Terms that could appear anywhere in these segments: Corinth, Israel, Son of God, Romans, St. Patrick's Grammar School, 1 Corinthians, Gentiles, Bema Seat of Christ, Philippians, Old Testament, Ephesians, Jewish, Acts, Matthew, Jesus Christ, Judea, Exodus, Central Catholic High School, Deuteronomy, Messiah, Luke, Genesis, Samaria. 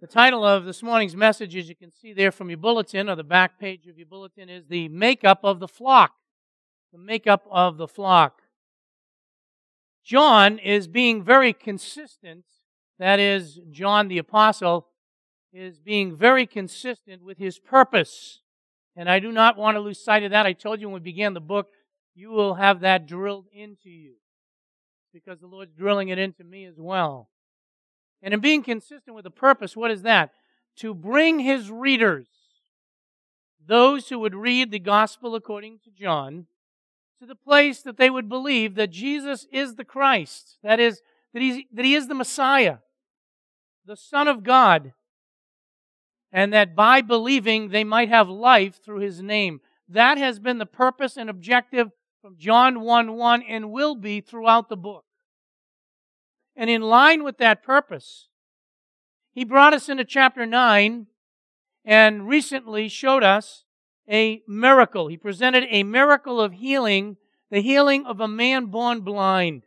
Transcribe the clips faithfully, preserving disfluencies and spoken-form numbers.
The title of this morning's message, as you can see there from your bulletin, or the back page of your bulletin, is The Makeup of the Flock. The Makeup of the Flock. John is being very consistent, that is, John the Apostle, is being very consistent with his purpose. And I do not want to lose sight of that. I told you when we began the book, you will have that drilled into you, because the Lord's drilling it into me as well. And in being consistent with the purpose, what is that? To bring his readers, those who would read the gospel according to John, to the place that they would believe that Jesus is the Christ, that is, that, he's, that he is the Messiah, the Son of God, and that by believing they might have life through his name. That has been the purpose and objective from John one one and will be throughout the book. And in line with that purpose, he brought us into chapter nine and recently showed us a miracle. He presented a miracle of healing, the healing of a man born blind,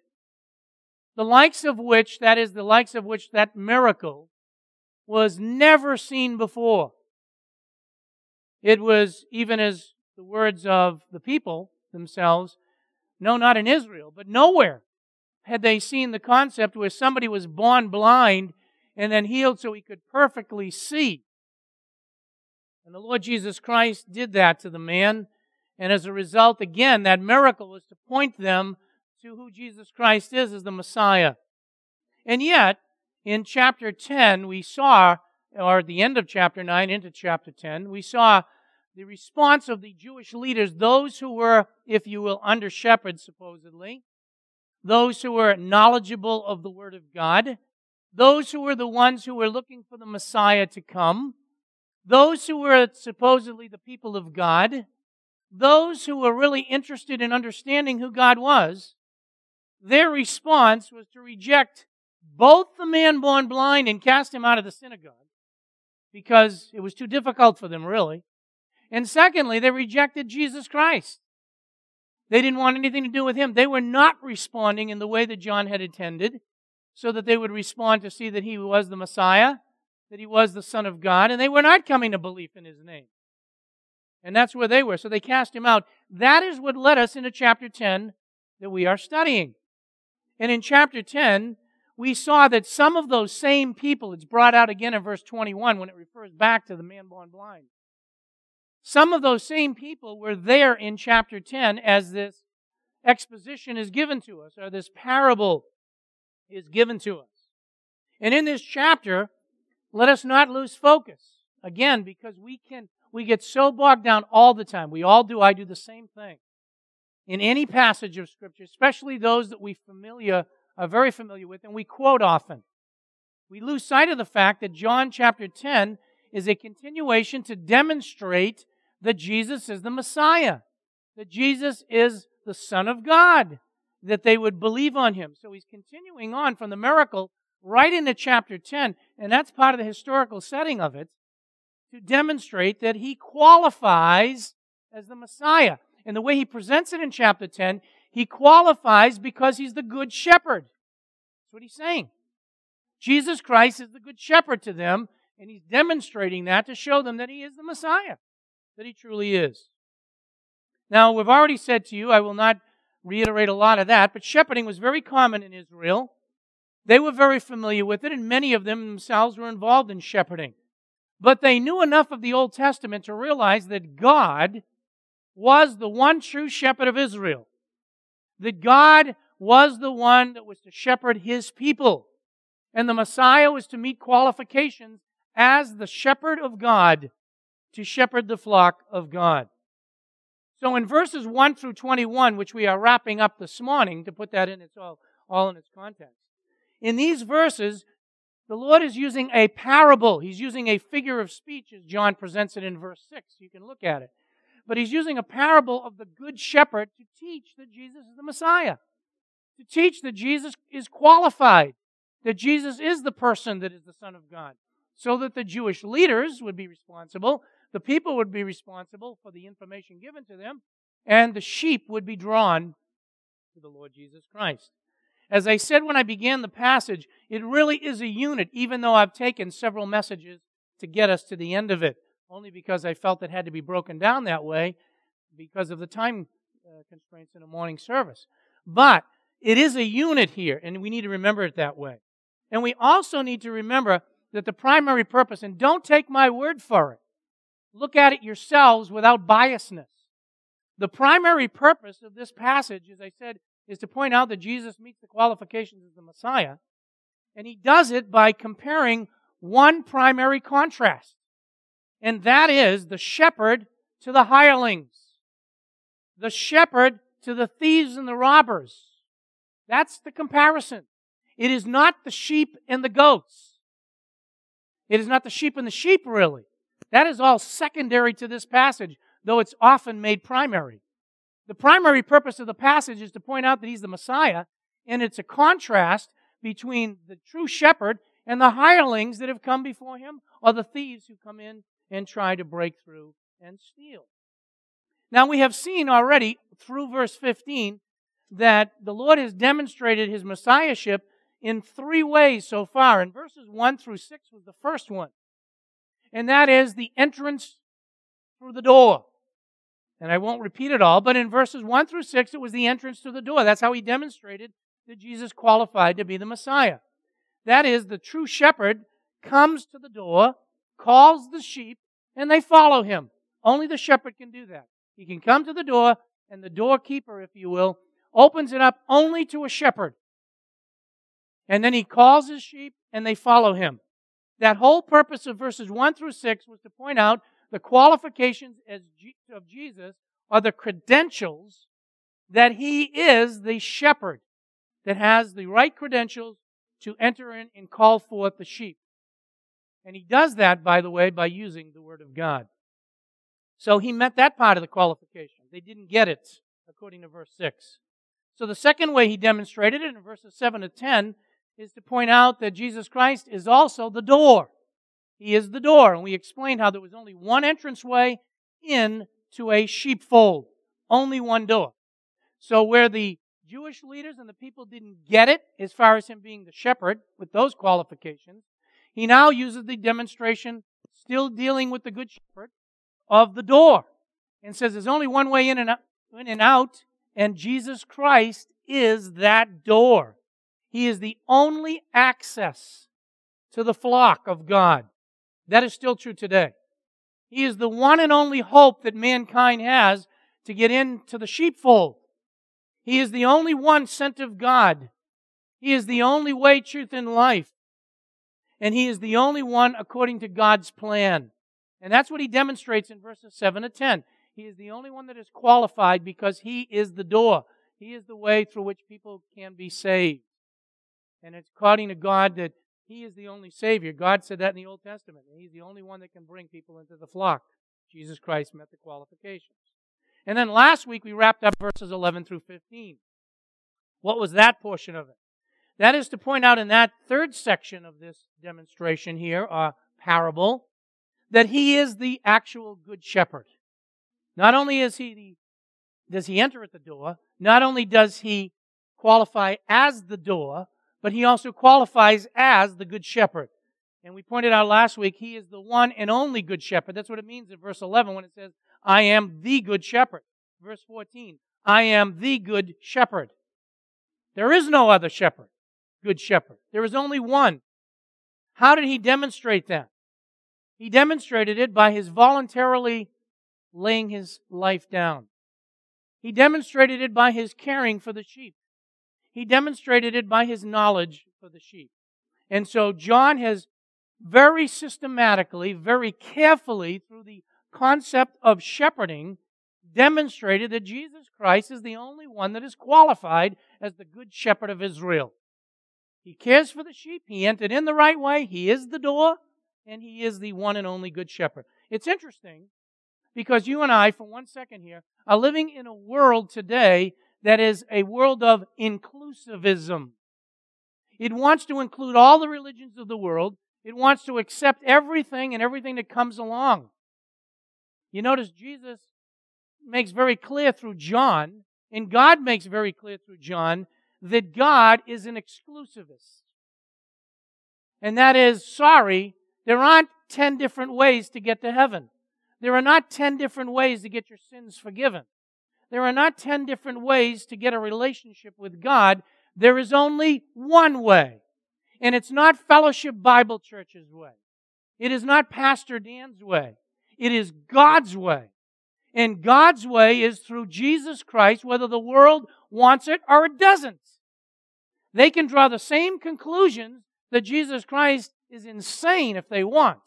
the likes of which, that is, the likes of which that miracle was never seen before. It was, even as the words of the people themselves, no, not in Israel, but nowhere had they seen the concept where somebody was born blind and then healed so he could perfectly see. And the Lord Jesus Christ did that to the man. And as a result, again, that miracle was to point them to who Jesus Christ is as the Messiah. And yet, in chapter ten, we saw, or at the end of chapter nine into chapter ten, we saw the response of the Jewish leaders, those who were, if you will, under shepherds, supposedly, those who were knowledgeable of the Word of God, those who were the ones who were looking for the Messiah to come, those who were supposedly the people of God, those who were really interested in understanding who God was. Their response was to reject both the man born blind and cast him out of the synagogue, because it was too difficult for them, really. And secondly, they rejected Jesus Christ. They didn't want anything to do with him. They were not responding in the way that John had intended, so that they would respond to see that he was the Messiah, that he was the Son of God, and they were not coming to belief in his name. And that's where they were, so they cast him out. That is what led us into chapter ten that we are studying. And in chapter ten, we saw that some of those same people, it's brought out again in verse twenty-one when it refers back to the man born blind, some of those same people were there in chapter ten as this exposition is given to us, or this parable is given to us. And in this chapter, let us not lose focus. Again, because we can we get so bogged down all the time. We all do. I do the same thing. In any passage of Scripture, especially those that we familiar are very familiar with and we quote often, we lose sight of the fact that John chapter ten is a continuation to demonstrate that Jesus is the Messiah, that Jesus is the Son of God, that they would believe on him. So he's continuing on from the miracle right into chapter ten, and that's part of the historical setting of it, to demonstrate that he qualifies as the Messiah. And the way he presents it in chapter ten, he qualifies because he's the Good Shepherd. That's what he's saying. Jesus Christ is the Good Shepherd to them, and he's demonstrating that to show them that he is the Messiah, that he truly is. Now, we've already said to you, I will not reiterate a lot of that, but shepherding was very common in Israel. They were very familiar with it, and many of them themselves were involved in shepherding. But they knew enough of the Old Testament to realize that God was the one true shepherd of Israel, that God was the one that was to shepherd his people, and the Messiah was to meet qualifications as the shepherd of God, to shepherd the flock of God. So in verses one through twenty-one, which we are wrapping up this morning, to put that in its all, all in its context, in these verses, the Lord is using a parable. He's using a figure of speech, as John presents it in verse six. You can look at it. But he's using a parable of the Good Shepherd to teach that Jesus is the Messiah, to teach that Jesus is qualified, that Jesus is the person that is the Son of God, so that the Jewish leaders would be responsible, the people would be responsible for the information given to them, and the sheep would be drawn to the Lord Jesus Christ. As I said when I began the passage, it really is a unit, even though I've taken several messages to get us to the end of it, only because I felt it had to be broken down that way because of the time constraints in a morning service. But it is a unit here, and we need to remember it that way. And we also need to remember that the primary purpose, and don't take my word for it, look at it yourselves without biasness. The primary purpose of this passage, as I said, is to point out that Jesus meets the qualifications of the Messiah, and he does it by comparing one primary contrast, and that is the shepherd to the hirelings, the shepherd to the thieves and the robbers. That's the comparison. It is not the sheep and the goats. It is not the sheep and the sheep, really. That is all secondary to this passage, though it's often made primary. The primary purpose of the passage is to point out that he's the Messiah, and it's a contrast between the true shepherd and the hirelings that have come before him, or the thieves who come in and try to break through and steal. Now, we have seen already through verse fifteen that the Lord has demonstrated his Messiahship in three ways so far. And verses one through six was the first one. And that is the entrance through the door. And I won't repeat it all, but in verses one through six, it was the entrance through the door. That's how he demonstrated that Jesus qualified to be the Messiah. That is, the true shepherd comes to the door, calls the sheep, and they follow him. Only the shepherd can do that. He can come to the door, and the doorkeeper, if you will, opens it up only to a shepherd. And then he calls his sheep, and they follow him. That whole purpose of verses one through six was to point out the qualifications of Jesus are the credentials that he is the shepherd that has the right credentials to enter in and call forth the sheep. And he does that, by the way, by using the Word of God. So he met that part of the qualification. They didn't get it, according to verse six. So the second way he demonstrated it in verses seven to ten is to point out that Jesus Christ is also the door. He is the door. And we explained how there was only one entrance way into a sheepfold. Only one door. So where the Jewish leaders and the people didn't get it, as far as him being the shepherd, with those qualifications, he now uses the demonstration, still dealing with the good shepherd, of the door, and says there's only one way in and out, in and out, and Jesus Christ is that door. He is the only access to the flock of God. That is still true today. He is the one and only hope that mankind has to get into the sheepfold. He is the only one sent of God. He is the only way, truth, and life. And he is the only one according to God's plan. And that's what he demonstrates in verses seven to ten. He is the only one that is qualified because he is the door. He is the way through which people can be saved. And it's according to God that he is the only Savior. God said that in the Old Testament. And he's the only one that can bring people into the flock. Jesus Christ met the qualifications. And then last week we wrapped up verses eleven through fifteen. What was that portion of it? That is to point out in that third section of this demonstration here, or parable, that he is the actual good shepherd. Not only is he the, does he enter at the door, not only does he qualify as the door, but he also qualifies as the good shepherd. And we pointed out last week, he is the one and only good shepherd. That's what it means in verse eleven when it says, I am the good shepherd. Verse fourteen, I am the good shepherd. There is no other shepherd, good shepherd. There is only one. How did he demonstrate that? He demonstrated it by his voluntarily laying his life down. He demonstrated it by his caring for the sheep. He demonstrated it by his knowledge for the sheep. And so John has very systematically, very carefully, through the concept of shepherding, demonstrated that Jesus Christ is the only one that is qualified as the good shepherd of Israel. He cares for the sheep. He entered in the right way. He is the door, and he is the one and only good shepherd. It's interesting because you and I, for one second here, are living in a world today that is a world of inclusivism. It wants to include all the religions of the world. It wants to accept everything and everything that comes along. You notice Jesus makes very clear through John, and God makes very clear through John, that God is an exclusivist. And that is, sorry, there aren't ten different ways to get to heaven. There are not ten different ways to get your sins forgiven. There are not ten different ways to get a relationship with God. There is only one way. And it's not Fellowship Bible Church's way. It is not Pastor Dan's way. It is God's way. And God's way is through Jesus Christ, whether the world wants it or it doesn't. They can draw the same conclusions that Jesus Christ is insane if they want.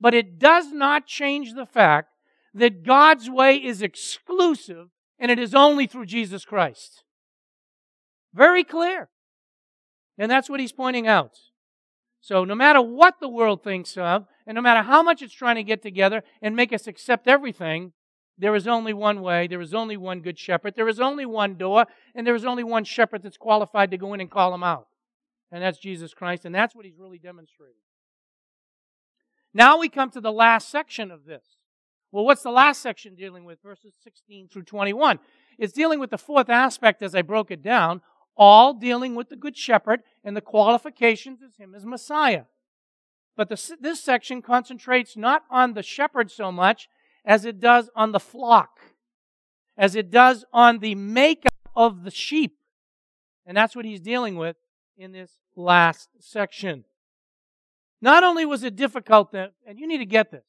But it does not change the fact that God's way is exclusive and it is only through Jesus Christ. Very clear. And that's what he's pointing out. So no matter what the world thinks of, and no matter how much it's trying to get together and make us accept everything, there is only one way, there is only one good shepherd, there is only one door, and there is only one shepherd that's qualified to go in and call him out. And that's Jesus Christ, and that's what he's really demonstrating. Now we come to the last section of this. Well, what's the last section dealing with? Verses sixteen through twenty-one. It's dealing with the fourth aspect as I broke it down, all dealing with the Good Shepherd and the qualifications of him as Messiah. But the, this section concentrates not on the shepherd so much as it does on the flock, as it does on the makeup of the sheep. And that's what he's dealing with in this last section. Not only was it difficult, that, and you need to get this,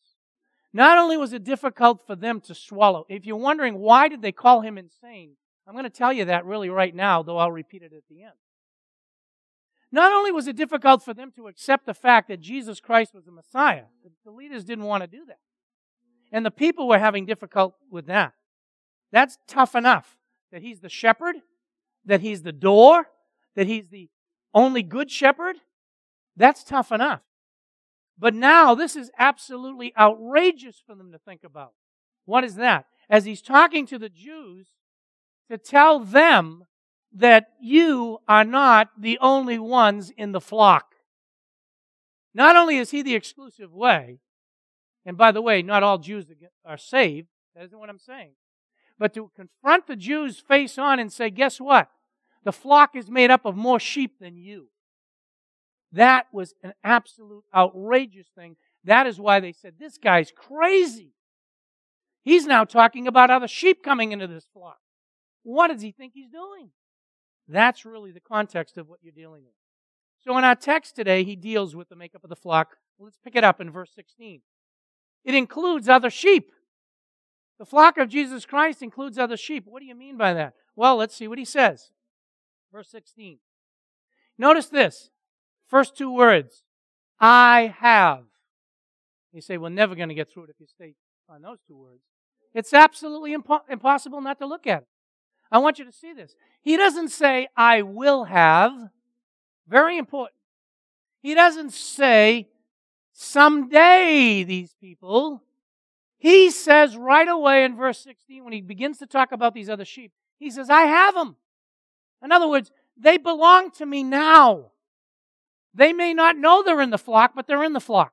not only was it difficult for them to swallow. If you're wondering why did they call him insane, I'm going to tell you that really right now, though I'll repeat it at the end. Not only was it difficult for them to accept the fact that Jesus Christ was the Messiah, the leaders didn't want to do that. And the people were having difficulty with that. That's tough enough, that he's the shepherd, that he's the door, that he's the only good shepherd. That's tough enough. But now this is absolutely outrageous for them to think about. What is that? As he's talking to the Jews, to tell them that you are not the only ones in the flock. Not only is he the exclusive way, and by the way, not all Jews are saved, that isn't what I'm saying, but to confront the Jews face on and say, guess what? The flock is made up of more sheep than you. That was an absolute outrageous thing. That is why they said, this guy's crazy. He's now talking about other sheep coming into this flock. What does he think he's doing? That's really the context of what you're dealing with. So in our text today, he deals with the makeup of the flock. Let's pick it up in verse sixteen. It includes other sheep. The flock of Jesus Christ includes other sheep. What do you mean by that? Well, let's see what he says. Verse sixteen. Notice this. First two words. I have. You say, we're never going to get through it if you stay on those two words. It's absolutely impo- impossible not to look at it. I want you to see this. He doesn't say, I will have. Very important. He doesn't say, someday these people. He says right away in verse sixteen, when he begins to talk about these other sheep, he says, I have them. In other words, they belong to me now. They may not know they're in the flock, but they're in the flock.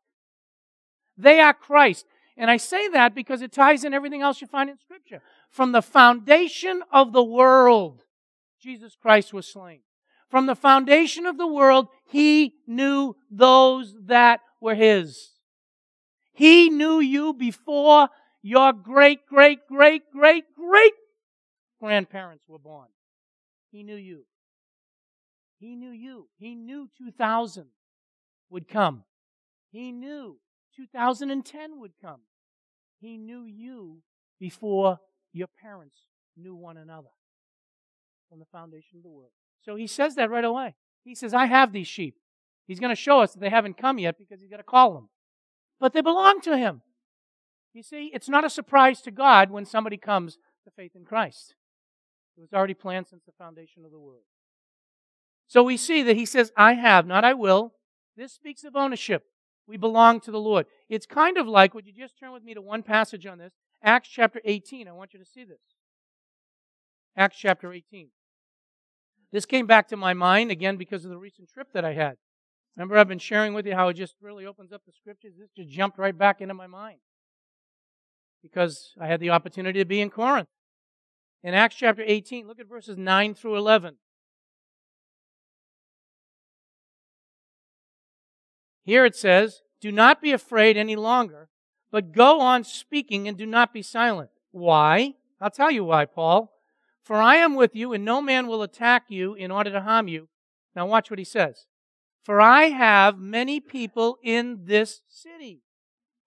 They are Christ. And I say that because it ties in everything else you find in Scripture. From the foundation of the world, Jesus Christ was slain. From the foundation of the world, he knew those that were his. He knew you before your great, great, great, great, great grandparents were born. He knew you. He knew you. He knew two thousand would come. He knew two thousand ten would come. He knew you before your parents knew one another from the foundation of the world. So he says that right away. He says, I have these sheep. He's going to show us that they haven't come yet because he's got to call them. But they belong to him. You see, it's not a surprise to God when somebody comes to faith in Christ. It was already planned since the foundation of the world. So we see that he says, I have, not I will. This speaks of ownership. We belong to the Lord. It's kind of like, would you just turn with me to one passage on this? Acts chapter eighteen. I want you to see this. Acts chapter eighteen. This came back to my mind, again, because of the recent trip that I had. Remember, I've been sharing with you how it just really opens up the Scriptures. This just jumped right back into my mind because I had the opportunity to be in Corinth. In Acts chapter eighteen, look at verses nine through eleven. Here it says, do not be afraid any longer, but go on speaking and do not be silent. Why? I'll tell you why, Paul. For I am with you, and no man will attack you in order to harm you. Now watch what he says. For I have many people in this city.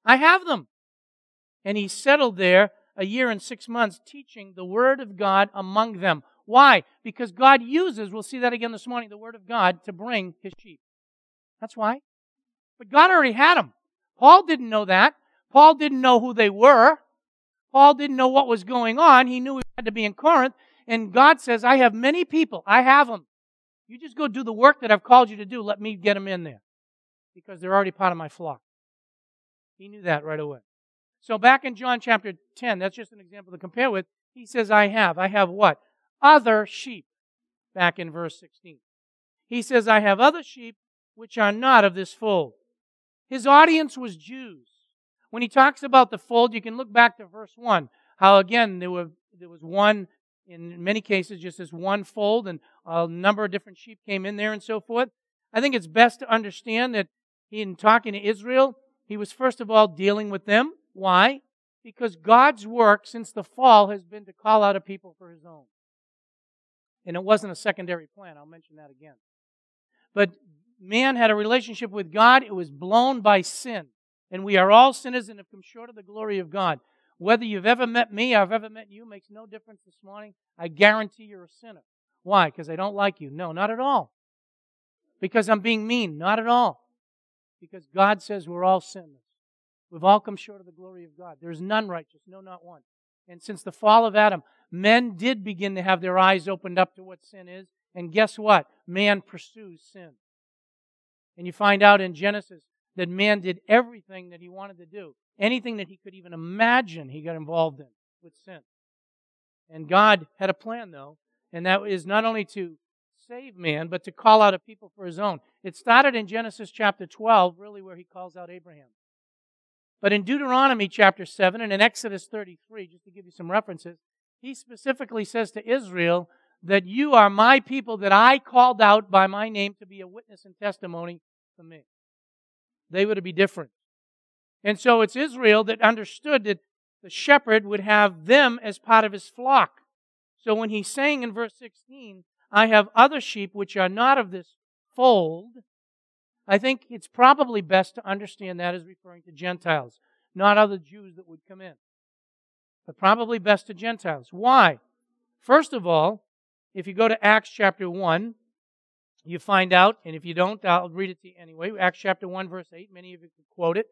I have them. And he settled there a year and six months, teaching the word of God among them. Why? Because God uses, we'll see that again this morning, the word of God to bring his sheep. That's why. But God already had them. Paul didn't know that. Paul didn't know who they were. Paul didn't know what was going on. He knew he had to be in Corinth. And God says, I have many people. I have them. You just go do the work that I've called you to do. Let me get them in there. Because they're already part of my flock. He knew that right away. So back in John chapter ten, that's just an example to compare with. He says, I have. I have what? Other sheep. Back in verse sixteen. He says, I have other sheep which are not of this fold. His audience was Jews. When he talks about the fold, you can look back to verse one, how again, there were there was one, in many cases, just this one fold, and a number of different sheep came in there and so forth. I think it's best to understand that in talking to Israel, he was first of all dealing with them. Why? Because God's work since the fall has been to call out a people for his own. And it wasn't a secondary plan. I'll mention that again. But man had a relationship with God. It was blown by sin. And we are all sinners and have come short of the glory of God. Whether you've ever met me or I've ever met you makes no difference this morning. I guarantee you're a sinner. Why? Because I don't like you. No, not at all. Because I'm being mean. Not at all. Because God says we're all sinners. We've all come short of the glory of God. There is none righteous. No, not one. And since the fall of Adam, men did begin to have their eyes opened up to what sin is. And guess what? Man pursues sin. And you find out in Genesis that man did everything that he wanted to do. Anything that he could even imagine he got involved in with sin. And God had a plan, though, and that is not only to save man, but to call out a people for his own. It started in Genesis chapter twelve, really where he calls out Abraham. But in Deuteronomy chapter seven and in Exodus thirty-three, just to give you some references, he specifically says to Israel that you are my people that I called out by my name to be a witness and testimony to me. They were to be different. And so it's Israel that understood that the shepherd would have them as part of his flock. So when he's saying in verse sixteen, I have other sheep which are not of this fold, I think it's probably best to understand that as referring to Gentiles, not other Jews that would come in. But probably best to Gentiles. Why? First of all, if you go to Acts chapter one, you find out, and if you don't, I'll read it to you anyway. Acts chapter one, verse eight, many of you can quote it.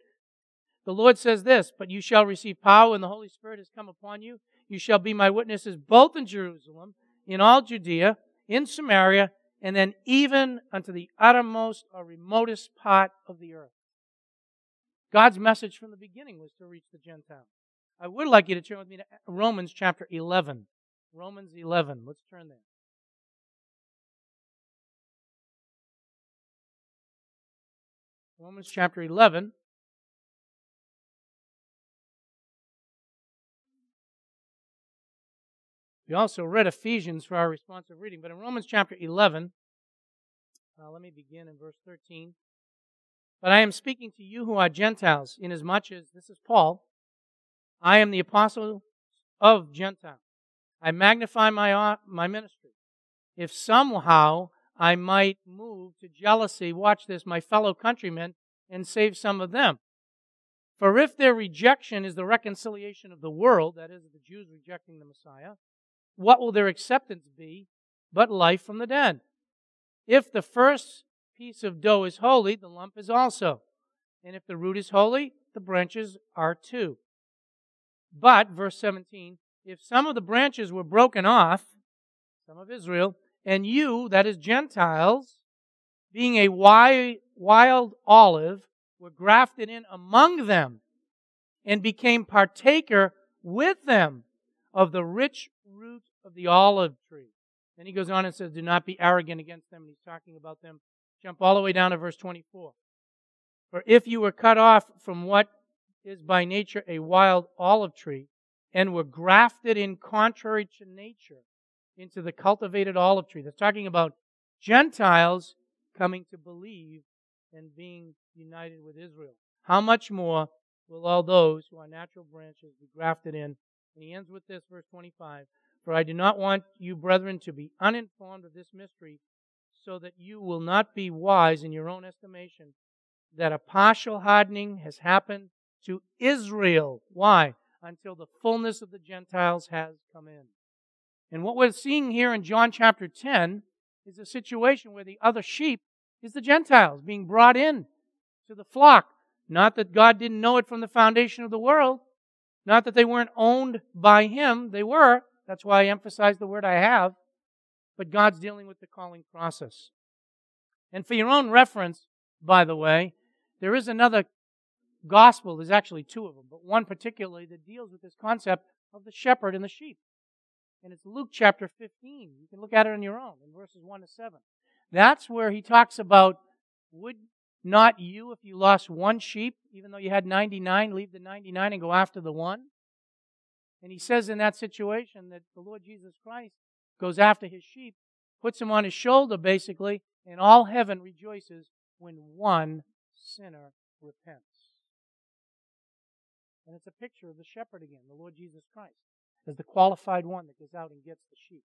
The Lord says this, but you shall receive power when the Holy Spirit has come upon you. You shall be my witnesses both in Jerusalem, in all Judea, in Samaria, and then even unto the uttermost or remotest part of the earth. God's message from the beginning was to reach the Gentiles. I would like you to turn with me to Romans chapter eleven. Romans eleven. Let's turn there. Romans chapter eleven. We also read Ephesians for our responsive reading, but in Romans chapter eleven, uh, let me begin in verse thirteen. But I am speaking to you who are Gentiles, inasmuch as, this is Paul, I am the apostle of Gentiles. I magnify my my ministry. If somehow I might move to jealousy, watch this, my fellow countrymen, and save some of them. For if their rejection is the reconciliation of the world, that is, the Jews rejecting the Messiah, what will their acceptance be but life from the dead? If the first piece of dough is holy, the lump is also. And if the root is holy, the branches are too. But, verse seventeen, if some of the branches were broken off, some of Israel, and you, that is Gentiles, being a wild olive, were grafted in among them and became partaker with them of the rich root of the olive tree. Then he goes on and says, do not be arrogant against them. And he's talking about them. Jump all the way down to verse twenty-four. For if you were cut off from what is by nature a wild olive tree and were grafted in contrary to nature into the cultivated olive tree. That's talking about Gentiles coming to believe and being united with Israel. How much more will all those who are natural branches be grafted in? And he ends with this, verse twenty-five. For I do not want you, brethren, to be uninformed of this mystery, so that you will not be wise in your own estimation, that a partial hardening has happened to Israel. Why? Until the fullness of the Gentiles has come in. And what we're seeing here in John chapter ten is a situation where the other sheep is the Gentiles being brought in to the flock. Not that God didn't know it from the foundation of the world. Not that they weren't owned by Him. They were. That's why I emphasize the word I have. But God's dealing with the calling process. And for your own reference, by the way, there is another gospel. There's actually two of them, but one particularly that deals with this concept of the shepherd and the sheep. And it's Luke chapter fifteen. You can look at it on your own in verses one to seven. That's where he talks about, would not you, if you lost one sheep, even though you had ninety-nine, leave the ninety-nine and go after the one? And he says in that situation that the Lord Jesus Christ goes after his sheep, puts him on his shoulder basically, and all heaven rejoices when one sinner repents. And it's a picture of the shepherd again, the Lord Jesus Christ, as the qualified one that goes out and gets the sheep.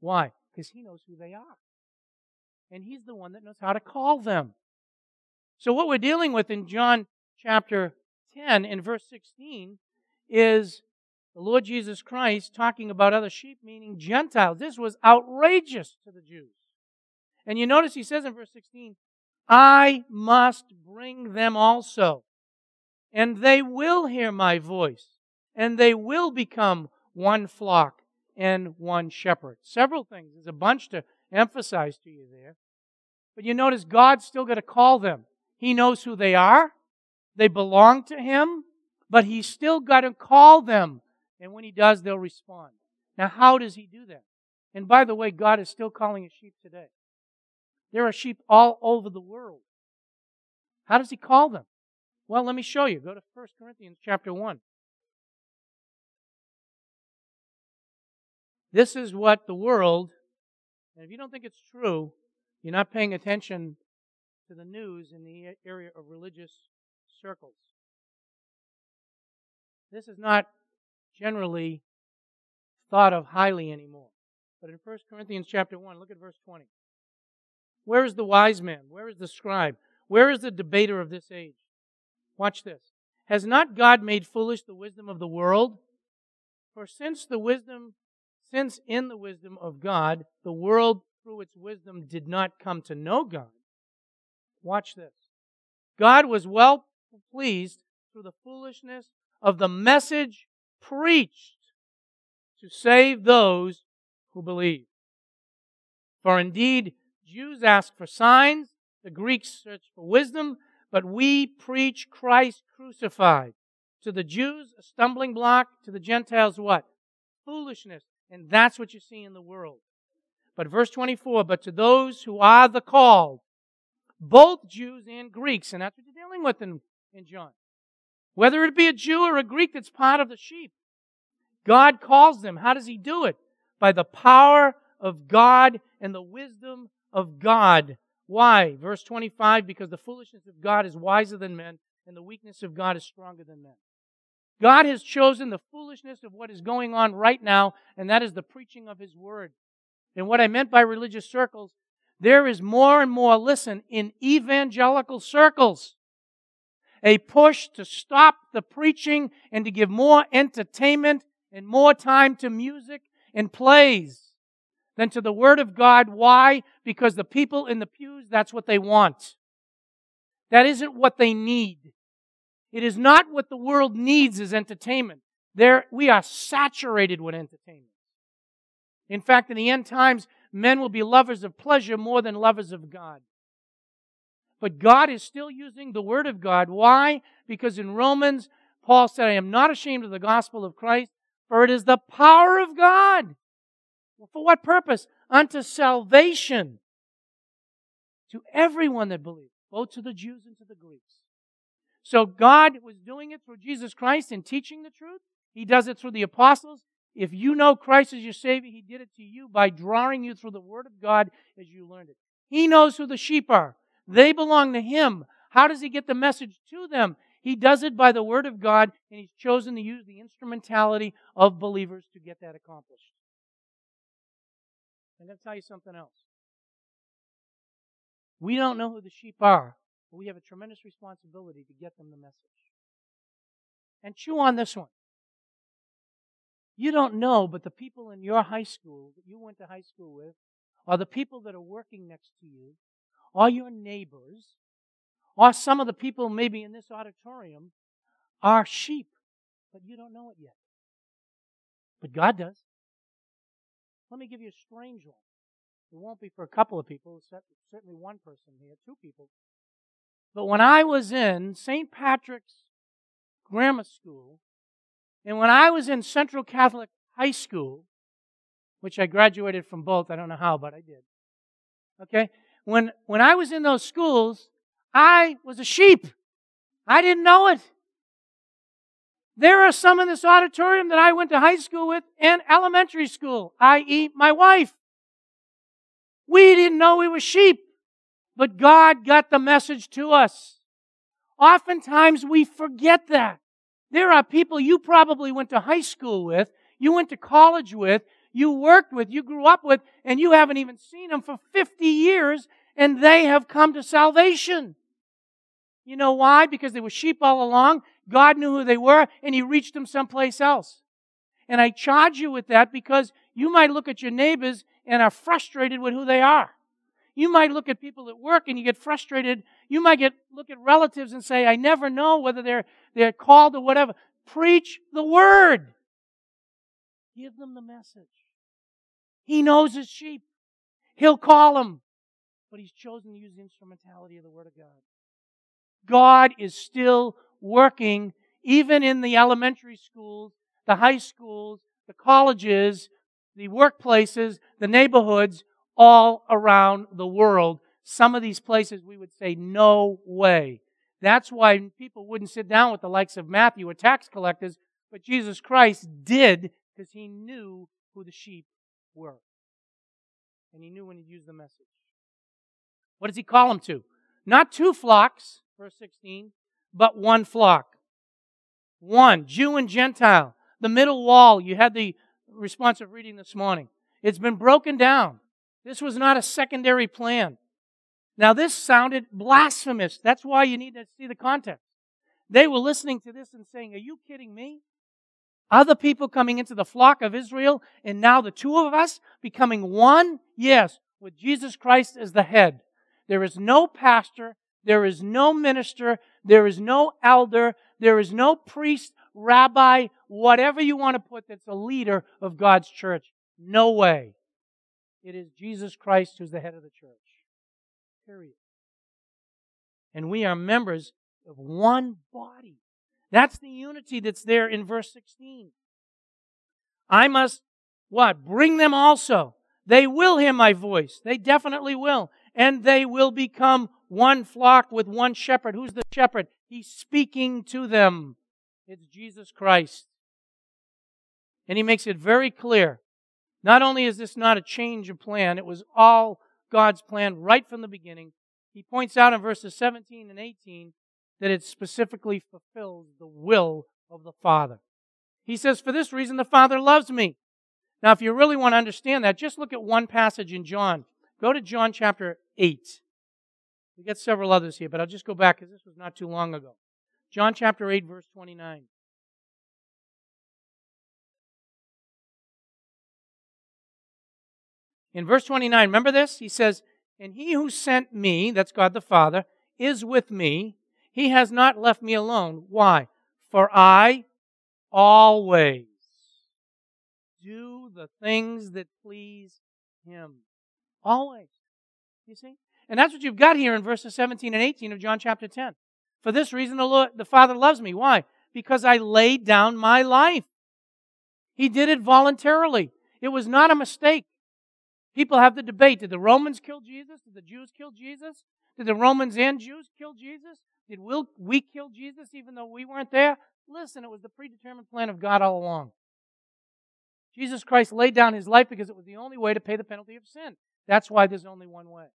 Why? Because he knows who they are. And he's the one that knows how to call them. So what we're dealing with in John chapter ten in verse sixteen is the Lord Jesus Christ talking about other sheep, meaning Gentiles. This was outrageous to the Jews. And you notice he says in verse sixteen, I must bring them also, and they will hear my voice, and they will become one flock and one shepherd. Several things. There's a bunch to emphasize to you there. But you notice God's still going to call them. He knows who they are. They belong to Him, but He's still got to call them. And when He does, they'll respond. Now, how does He do that? And by the way, God is still calling His sheep today. There are sheep all over the world. How does He call them? Well, let me show you. Go to First Corinthians chapter one. This is what the world, and if you don't think it's true, you're not paying attention to the news in the area of religious circles. This is not generally thought of highly anymore. But in First Corinthians chapter one, look at verse twenty. Where is the wise man? Where is the scribe? Where is the debater of this age? Watch this. Has not God made foolish the wisdom of the world? For since the wisdom, since in the wisdom of God, the world through its wisdom did not come to know God. Watch this. God was well pleased through the foolishness of the message preached to save those who believe. For indeed, Jews ask for signs, the Greeks search for wisdom, but we preach Christ crucified. To the Jews, a stumbling block, to the Gentiles, what? Foolishness. And that's what you see in the world. But verse twenty-four, but to those who are the called, both Jews and Greeks, and that's what you're dealing with in, in John. Whether it be a Jew or a Greek that's part of the sheep, God calls them. How does He do it? By the power of God and the wisdom of God. Why? Verse twenty-five, because the foolishness of God is wiser than men, and the weakness of God is stronger than men. God has chosen the foolishness of what is going on right now, and that is the preaching of His Word. And what I meant by religious circles, there is more and more, listen, in evangelical circles, a push to stop the preaching and to give more entertainment and more time to music and plays than to the Word of God. Why? Because the people in the pews, that's what they want. That isn't what they need. It is not what the world needs as entertainment. There, we are saturated with entertainment. In fact, in the end times, men will be lovers of pleasure more than lovers of God. But God is still using the Word of God. Why? Because in Romans, Paul said, I am not ashamed of the gospel of Christ, for it is the power of God. For what purpose? Unto salvation to everyone that believes, both to the Jews and to the Greeks. So God was doing it through Jesus Christ in teaching the truth. He does it through the apostles. If you know Christ as your Savior, He did it to you by drawing you through the Word of God as you learned it. He knows who the sheep are. They belong to Him. How does He get the message to them? He does it by the Word of God, and He's chosen to use the instrumentality of believers to get that accomplished. I'm going to tell you something else. We don't know who the sheep are, but we have a tremendous responsibility to get them the message. And chew on this one. You don't know, but the people in your high school that you went to high school with, or the people that are working next to you, or your neighbors, or some of the people maybe in this auditorium are sheep, but you don't know it yet. But God does. Let me give you a strange one. It won't be for a couple of people, certainly one person here, two people. But when I was in Saint Patrick's Grammar School, and when I was in Central Catholic High School, which I graduated from both, I don't know how, but I did. Okay? When, when I was in those schools, I was a sheep. I didn't know it. There are some in this auditorium that I went to high school with and elementary school, that is my wife. We didn't know we were sheep, but God got the message to us. Oftentimes we forget that. There are people you probably went to high school with, you went to college with, you worked with, you grew up with, and you haven't even seen them for fifty years, and they have come to salvation. You know why? Because they were sheep all along, God knew who they were, and He reached them someplace else. And I charge you with that because you might look at your neighbors and are frustrated with who they are. You might look at people at work and you get frustrated. You might get look at relatives and say, I never know whether they're They're called to whatever. Preach the Word. Give them the message. He knows His sheep. He'll call them. But He's chosen to use the instrumentality of the Word of God. God is still working, even in the elementary schools, the high schools, the colleges, the workplaces, the neighborhoods, all around the world. Some of these places we would say, no way. That's why people wouldn't sit down with the likes of Matthew or tax collectors, but Jesus Christ did because He knew who the sheep were. And He knew when He used the message. What does He call them to? Not two flocks, verse sixteen, but one flock. One, Jew and Gentile. The middle wall, you had the responsive reading this morning. It's been broken down. This was not a secondary plan. Now, this sounded blasphemous. That's why you need to see the context. They were listening to this and saying, are you kidding me? Other people coming into the flock of Israel, and now the two of us becoming one? Yes, with Jesus Christ as the head. There is no pastor, there is no minister, there is no elder, there is no priest, rabbi, whatever you want to put that's a leader of God's church. No way. It is Jesus Christ who's the head of the church. Period. And we are members of one body. That's the unity that's there in verse sixteen. I must, what? Bring them also. They will hear my voice. They definitely will. And they will become one flock with one shepherd. Who's the shepherd? He's speaking to them. It's Jesus Christ. And He makes it very clear. Not only is this not a change of plan, it was all God's plan right from the beginning. He points out in verses seventeen and eighteen that it specifically fulfills the will of the Father. He says, for this reason the Father loves me. Now, if you really want to understand that, just look at one passage in John. Go to John chapter eight. We've got several others here, but I'll just go back because this was not too long ago. John chapter eight, verse twenty-nine. In verse twenty-nine, remember this? He says, and He who sent me, that's God the Father, is with me. He has not left me alone. Why? For I always do the things that please Him. Always. You see? And that's what you've got here in verses seventeen and eighteen of John chapter ten. For this reason the Lord, the Father loves me. Why? Because I laid down my life. He did it voluntarily. It was not a mistake. People have the debate. Did the Romans kill Jesus? Did the Jews kill Jesus? Did the Romans and Jews kill Jesus? Did we kill Jesus even though we weren't there? Listen, it was the predetermined plan of God all along. Jesus Christ laid down His life because it was the only way to pay the penalty of sin. That's why there's only one way.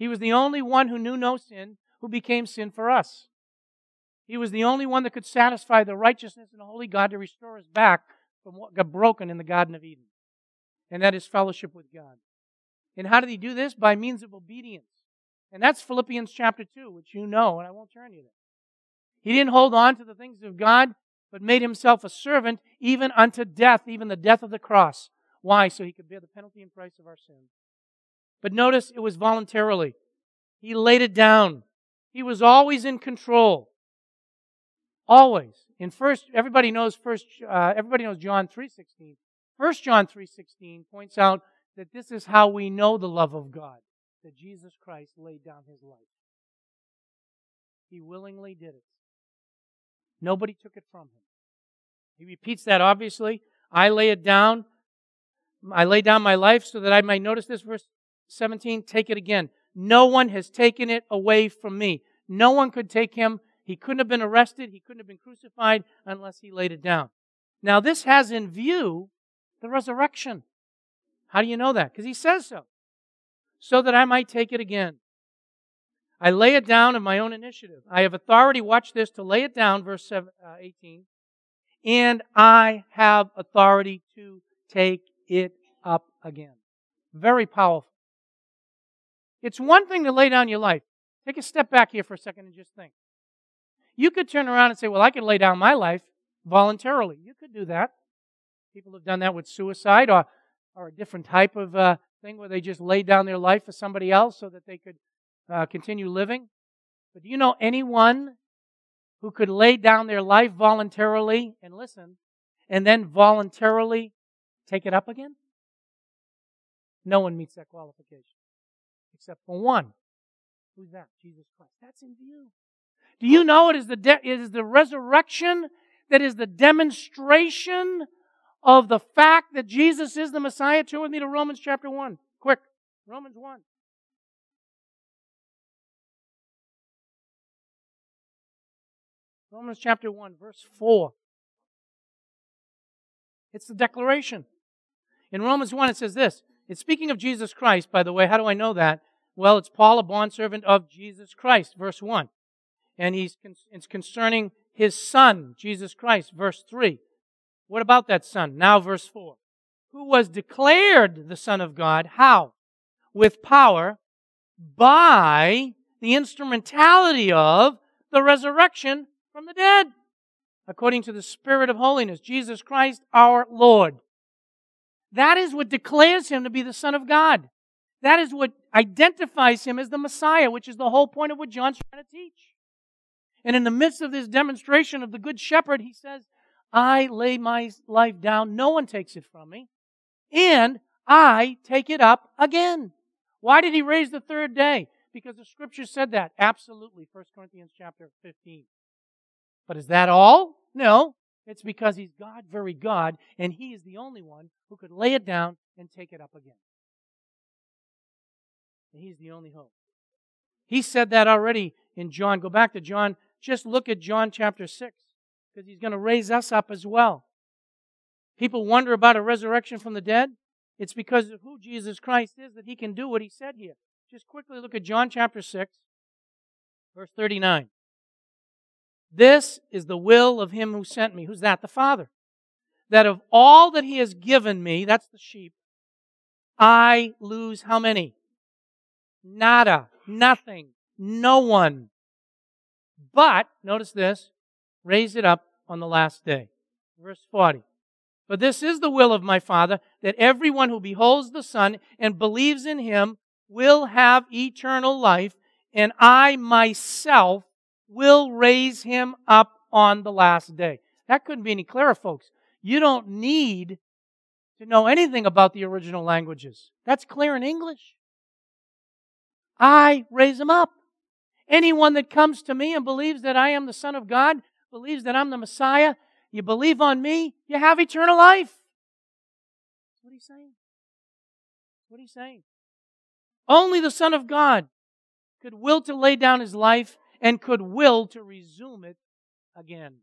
He was the only one who knew no sin, who became sin for us. He was the only one that could satisfy the righteousness and the holy God to restore us back from what got broken in the Garden of Eden. And that is fellowship with God. And how did he do this? By means of obedience. And that's Philippians chapter two, which you know, and I won't turn you there. He didn't hold on to the things of God, but made himself a servant even unto death, even the death of the cross. Why? So he could bear the penalty and price of our sin. But notice it was voluntarily. He laid it down. He was always in control. Always. In first, everybody knows first. Uh, everybody knows John three sixteen. First John three sixteen points out that this is how we know the love of God, that Jesus Christ laid down his life. He willingly did it. Nobody took it from him. He repeats that, obviously. I lay it down. I lay down my life so that I might, notice this, verse seventeen, take it again. No one has taken it away from me. No one could take him. He couldn't have been arrested. He couldn't have been crucified unless he laid it down. Now, this has in view the resurrection. How do you know that? Because he says so. So that I might take it again. I lay it down of my own initiative. I have authority, watch this, to lay it down, verse eighteen. And I have authority to take it up again. Very powerful. It's one thing to lay down your life. Take a step back here for a second and just think. You could turn around and say, well, I could lay down my life voluntarily. You could do that. People have done that with suicide or, or a different type of uh, thing where they just lay down their life for somebody else so that they could Uh, continue living. But do you know anyone who could lay down their life voluntarily and listen, and then voluntarily take it up again? No one meets that qualification. Except for one. Who's that? Jesus Christ. That's in view. Do you know it is the de- it is the resurrection that is the demonstration of the fact that Jesus is the Messiah? Turn with me to Romans chapter one. Quick. Romans one. Romans chapter one, verse four. It's the declaration. In Romans one, it says this. It's speaking of Jesus Christ, by the way. How do I know that? Well, it's Paul, a bondservant of Jesus Christ, verse one. And he's con- it's concerning his son, Jesus Christ, verse three. What about that son? Now, verse four. Who was declared the Son of God. How? With power, by the instrumentality of the resurrection from the dead, according to the Spirit of holiness, Jesus Christ our Lord. That is what declares him to be the Son of God. That is what identifies him as the Messiah, which is the whole point of what John's trying to teach. And in the midst of this demonstration of the Good Shepherd, he says, I lay my life down, no one takes it from me, and I take it up again. Why did he raise the third day? Because the Scripture said that. Absolutely, First Corinthians chapter fifteen. But is that all? No. It's because he's God, very God, and he is the only one who could lay it down and take it up again. And he's the only hope. He said that already in John. Go back to John. Just look at John chapter six, because he's going to raise us up as well. People wonder about a resurrection from the dead. It's because of who Jesus Christ is that he can do what he said here. Just quickly look at John chapter six, verse thirty-nine. This is the will of him who sent me. Who's that? The Father. That of all that he has given me, that's the sheep, I lose how many? Nada. Nothing. No one. But, notice this, raise it up on the last day. Verse forty. But this is the will of my Father, that everyone who beholds the Son and believes in him will have eternal life, and I myself will raise him up on the last day. That couldn't be any clearer, folks. You don't need to know anything about the original languages. That's clear in English. I raise him up. Anyone that comes to me and believes that I am the Son of God, believes that I'm the Messiah, you believe on me, you have eternal life. What are you saying? What are you saying? Only the Son of God could will to lay down his life and could will to resume it again.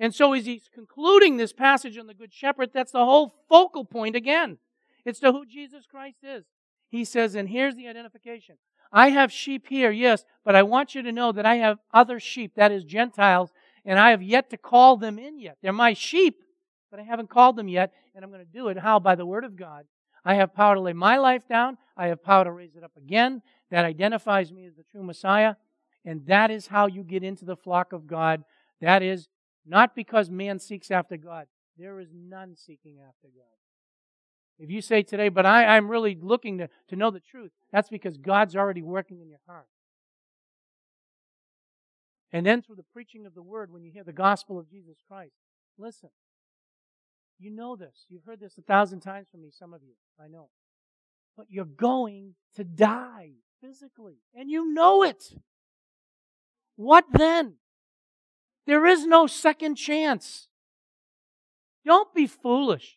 And so as he's concluding this passage on the Good Shepherd, that's the whole focal point again. It's to who Jesus Christ is. He says, and here's the identification. I have sheep here, yes, but I want you to know that I have other sheep, that is Gentiles, and I have yet to call them in yet. They're my sheep, but I haven't called them yet, and I'm going to do it. How? By the Word of God. I have power to lay my life down. I have power to raise it up again. That identifies me as the true Messiah. And that is how you get into the flock of God. That is not because man seeks after God. There is none seeking after God. If you say today, but I, I'm really looking to, to know the truth, that's because God's already working in your heart. And then through the preaching of the Word, when you hear the gospel of Jesus Christ, listen, you know this. You've heard this a thousand times from me, some of you, I know. But you're going to die physically, and you know it. What then? There is no second chance. Don't be foolish.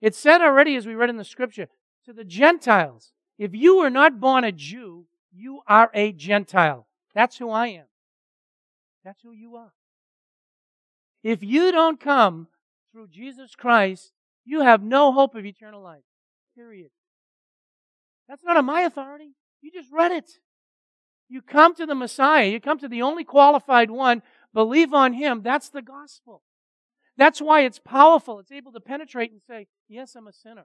It said already, as we read in the Scripture, to the Gentiles, if you were not born a Jew, you are a Gentile. That's who I am. That's who you are. If you don't come through Jesus Christ, you have no hope of eternal life. Period. That's not on my authority. You just read it. You come to the Messiah. You come to the only qualified one. Believe on Him. That's the gospel. That's why it's powerful. It's able to penetrate and say, yes, I'm a sinner.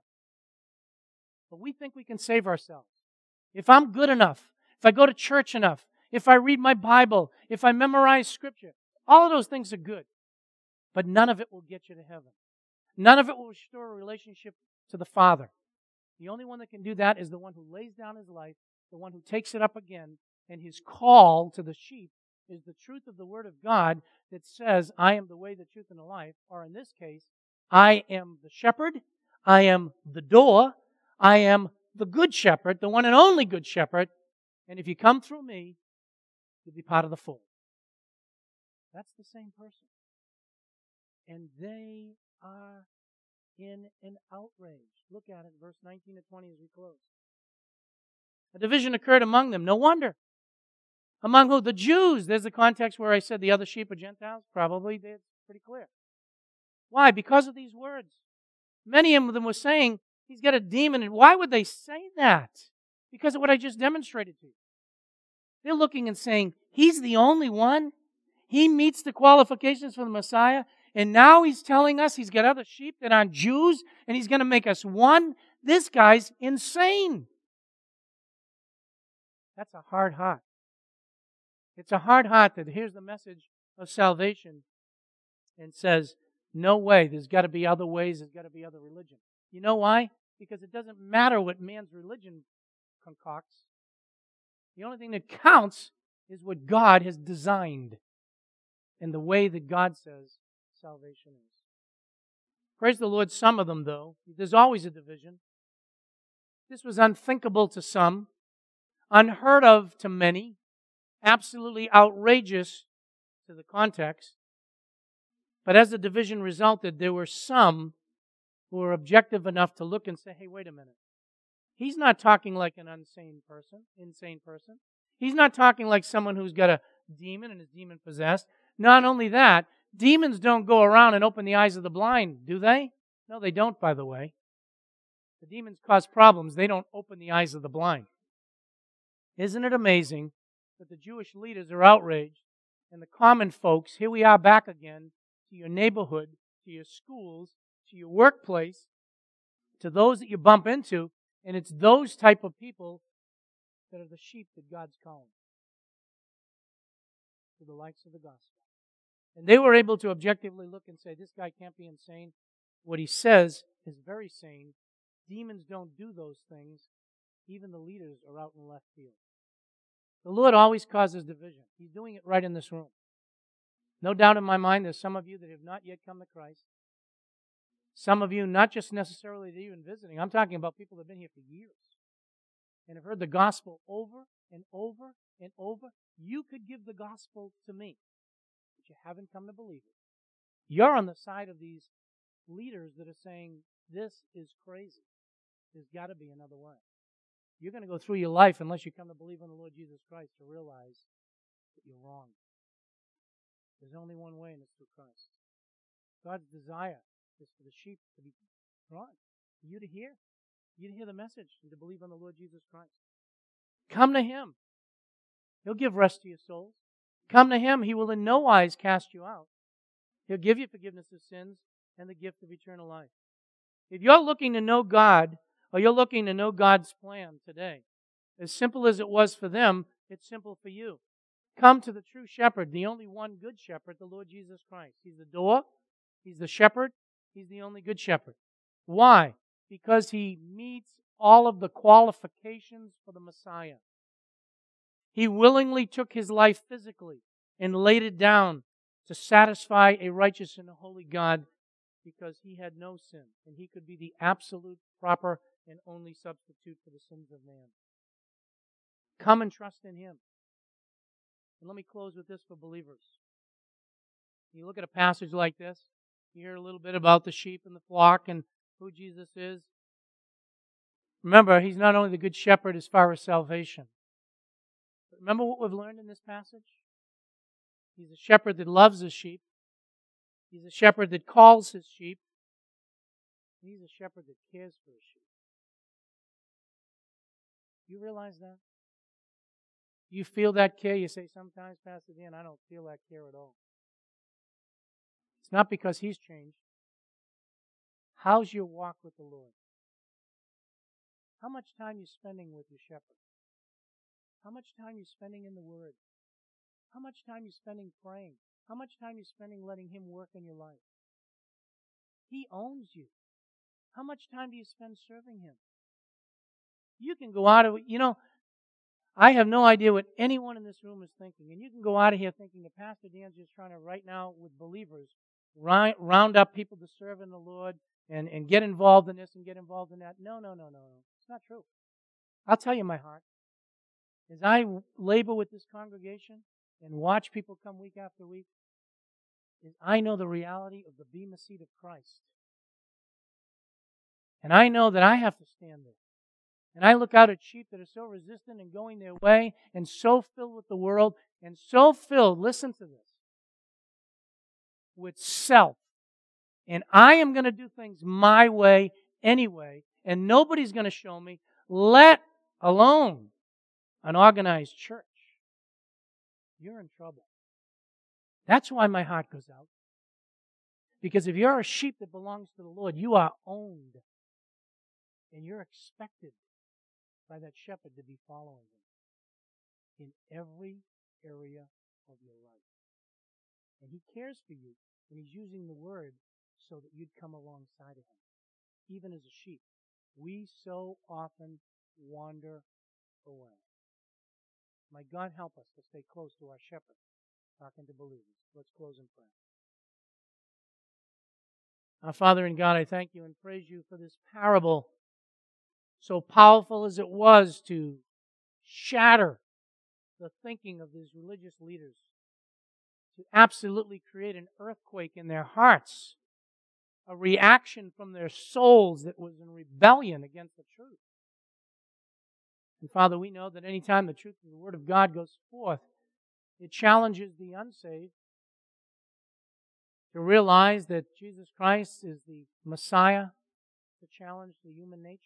But we think we can save ourselves. If I'm good enough, if I go to church enough, if I read my Bible, if I memorize Scripture, all of those things are good. But none of it will get you to heaven. None of it will restore a relationship to the Father. The only one that can do that is the one who lays down his life, the one who takes it up again, and his call to the sheep is the truth of the Word of God that says, I am the way, the truth, and the life, or in this case, I am the shepherd, I am the door, I am the good shepherd, the one and only good shepherd, and if you come through me, you'll be part of the fold. That's the same person. And they are in an outrage. Look at it, verse nineteen to twenty as we close. A division occurred among them. No wonder. Among who? The Jews. There's the context where I said the other sheep are Gentiles. Probably. They're pretty clear. Why? Because of these words. Many of them were saying, he's got a demon. And why would they say that? Because of what I just demonstrated to you. They're looking and saying, he's the only one. He meets the qualifications for the Messiah. And now he's telling us he's got other sheep that aren't Jews, and he's going to make us one. This guy's insane. That's a hard heart. It's a hard heart that hears the message of salvation and says, no way, there's got to be other ways, there's got to be other religion. You know why? Because it doesn't matter what man's religion concocts. The only thing that counts is what God has designed and the way that God says salvation is. Praise the Lord, some of them, though. There's always a division. This was unthinkable to some, unheard of to many, absolutely outrageous to the context. But as the division resulted, there were some who were objective enough to look and say, hey, wait a minute. He's not talking like an insane person, insane person. He's not talking like someone who's got a demon and is demon-possessed. Not only that, demons don't go around and open the eyes of the blind, do they? No, they don't, by the way. The demons cause problems. They don't open the eyes of the blind. Isn't it amazing that the Jewish leaders are outraged and the common folks, here we are back again to your neighborhood, to your schools, to your workplace, to those that you bump into, and it's those type of people that are the sheep that God's calling to the lights of the gospel. And they were able to objectively look and say, this guy can't be insane. What he says is very sane. Demons don't do those things. Even the leaders are out in left field. The Lord always causes division. He's doing it right in this room. No doubt in my mind, there's some of you that have not yet come to Christ. Some of you, not just necessarily that you've been visiting. I'm talking about people that have been here for years and have heard the gospel over and over and over. You could give the gospel to me. You haven't come to believe it. You're on the side of these leaders that are saying, this is crazy. There's got to be another way. You're going to go through your life unless you come to believe in the Lord Jesus Christ to realize that you're wrong. There's only one way, and it's through Christ. God's desire is for the sheep to be drawn, for you to hear, you to hear the message, and to believe on the Lord Jesus Christ. Come to Him. He'll give rest to your souls. Come to Him. He will in no wise cast you out. He'll give you forgiveness of sins and the gift of eternal life. If you're looking to know God, or you're looking to know God's plan today, as simple as it was for them, it's simple for you. Come to the true shepherd, the only one good shepherd, the Lord Jesus Christ. He's the door. He's the shepherd. He's the only good shepherd. Why? Because He meets all of the qualifications for the Messiah. He willingly took His life physically and laid it down to satisfy a righteous and a holy God, because He had no sin and He could be the absolute, proper, and only substitute for the sins of man. Come and trust in Him. And let me close with this for believers. You look at a passage like this, you hear a little bit about the sheep and the flock and who Jesus is. Remember, He's not only the good shepherd as far as salvation. But remember what we've learned in this passage? He's a shepherd that loves His sheep. He's a shepherd that calls His sheep. He's a shepherd that cares for His sheep. You realize that? You feel that care? You say, sometimes, Pastor Dan, I don't feel that care at all. It's not because He's changed. How's your walk with the Lord? How much time are you spending with your shepherd? How much time are you spending in the Word? How much time are you spending praying? How much time are you spending letting Him work in your life? He owns you. How much time do you spend serving Him? You can go out of, you know, I have no idea what anyone in this room is thinking. And you can go out of here thinking that Pastor Dan's just trying to, right now, with believers, round up people to serve in the Lord and, and get involved in this and get involved in that. No, no, no, no, no. It's not true. I'll tell you my heart. As I labor with this congregation and watch people come week after week, is I know the reality of the Bema Seat of Christ. And I know that I have to stand there. And I look out at sheep that are so resistant and going their way and so filled with the world and so filled, listen to this, with self. And I am going to do things my way anyway, and nobody's going to show me, let alone an organized church. You're in trouble. That's why my heart goes out. Because if you're a sheep that belongs to the Lord, you are owned. And you're expected by that shepherd to be following Him in every area of your life. And He cares for you, and He's using the Word so that you'd come alongside of Him. Even as a sheep, we so often wander away. My God, help us to stay close to our shepherd, talking to believers. Let's close in prayer. Our Father in God, I thank You and praise You for this parable, so powerful as it was to shatter the thinking of these religious leaders, to absolutely create an earthquake in their hearts, a reaction from their souls that was in rebellion against the truth. And Father, we know that any time the truth of the Word of God goes forth, it challenges the unsaved to realize that Jesus Christ is the Messiah to challenge the human nature.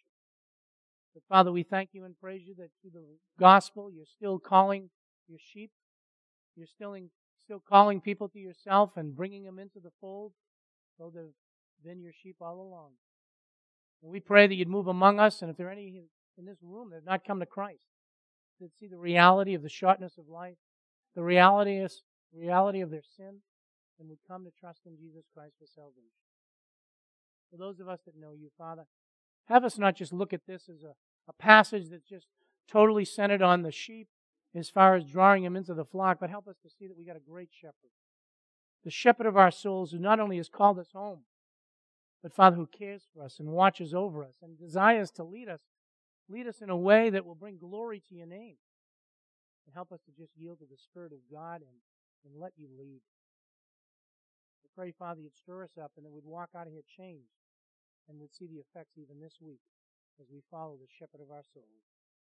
But Father, we thank You and praise You that through the gospel, You're still calling Your sheep. You're still in Still calling people to Yourself and bringing them into the fold, though they've been Your sheep all along. And we pray that You'd move among us, and if there are any in this room that have not come to Christ, they'd see the reality of the shortness of life, the reality of, reality of their sin, and would come to trust in Jesus Christ for salvation. For those of us that know You, Father, have us not just look at this as a, a passage that's just totally centered on the sheep, as far as drawing Him into the flock, but help us to see that we got a great shepherd. The shepherd of our souls, who not only has called us home, but, Father, who cares for us and watches over us and desires to lead us, lead us in a way that will bring glory to Your name. And help us to just yield to the Spirit of God and, and let You lead. We pray, Father, You'd stir us up and that we'd walk out of here changed and we'd see the effects even this week as we follow the shepherd of our souls.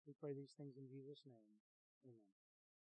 We pray these things in Jesus' name. Amen.